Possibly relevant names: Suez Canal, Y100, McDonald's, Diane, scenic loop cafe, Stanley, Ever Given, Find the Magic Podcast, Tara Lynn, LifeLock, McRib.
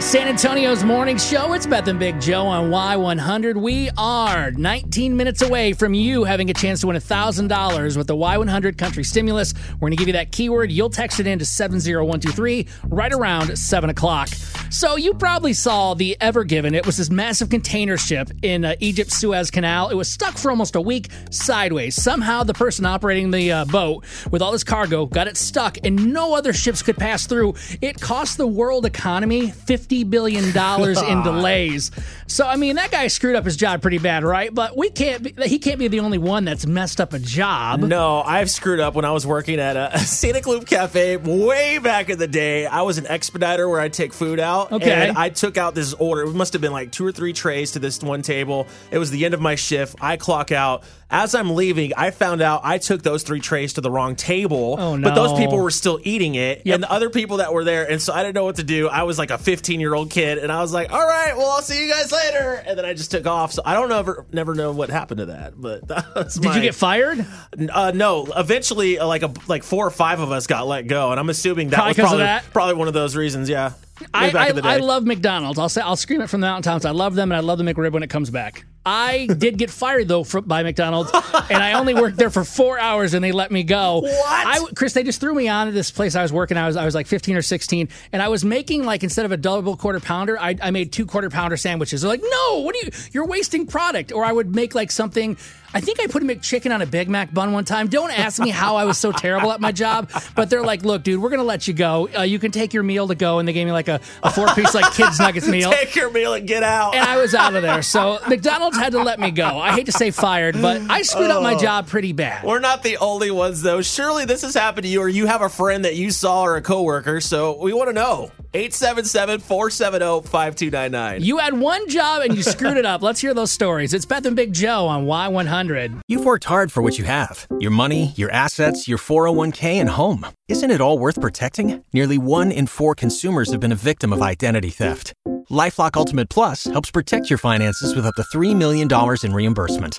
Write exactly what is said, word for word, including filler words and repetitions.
San Antonio's morning show. It's Beth and Big Joe on Y one hundred. We are nineteen minutes away from you having a chance to win one thousand dollars with the Y one hundred Country Stimulus. We're going to give you that keyword. You'll text it in to seven zero one two three right around seven o'clock. So you probably saw the Ever Given. It was this massive container ship in uh, Egypt's Suez Canal. It was stuck for almost a week sideways. Somehow the person operating the uh, boat with all this cargo got it stuck and no other ships could pass through. It cost the world economy fifty billion dollars in delays. So, I mean, that guy screwed up his job pretty bad, right? But we can't be, he can't be the only one that's messed up a job. No, I've screwed up when I was working at a scenic loop cafe way back in the day. I was an expediter where I take food out. Okay. And I took out this order. It must have been like two or three trays to this one table. It was the end of my shift. I clock out. As I'm leaving, I found out I took those three trays to the wrong table. Oh, no. But those people were still eating it. Yep. And the other people that were there. And so I didn't know what to do. I was like a fifteen-year-old kid. And I was like, all right, well, I'll see you guys later. And then I just took off. So I don't ever, never know what happened to that. But that was Did my, you get fired? Uh, no. Eventually, like a, like four or five of us got let go. And I'm assuming that probably was probably, that. probably one of those reasons. Yeah. I, I, I love McDonald's. I'll say I'll scream it from the mountaintops. I love them, and I love the McRib when it comes back. I did get fired, though, for, by McDonald's, and I only worked there for four hours, and they let me go. What? I, Chris, they just threw me on at this place I was working. I was I was like fifteen or sixteen, and I was making, like, instead of a double quarter pounder, I, I made two quarter pounder sandwiches. They're like, no, what are you? You're wasting product. Or I would make, like, something. I think I put a McChicken on a Big Mac bun one time. Don't ask me how I was so terrible at my job, but they're like, look, dude, we're going to let you go. Uh, you can take your meal to go, and they gave me, like, a, a four-piece, like, kids nuggets meal. Take your meal and get out. And I was out of there. So McDonald's had to let me go. I hate to say fired, but I screwed oh, up my job pretty bad. We're not the only ones, though. Surely this has happened to you, or you have a friend that you saw or a coworker, so we want to know. eight seven seven, four seven zero, five two nine nine. You had one job and you screwed it up. Let's hear those stories. It's Beth and Big Joe on Y one hundred. You've worked hard for what you have. Your money, your assets, your four oh one k, and home. Isn't it all worth protecting? Nearly one in four consumers have been a victim of identity theft. LifeLock Ultimate Plus helps protect your finances with up to three million dollars in reimbursement.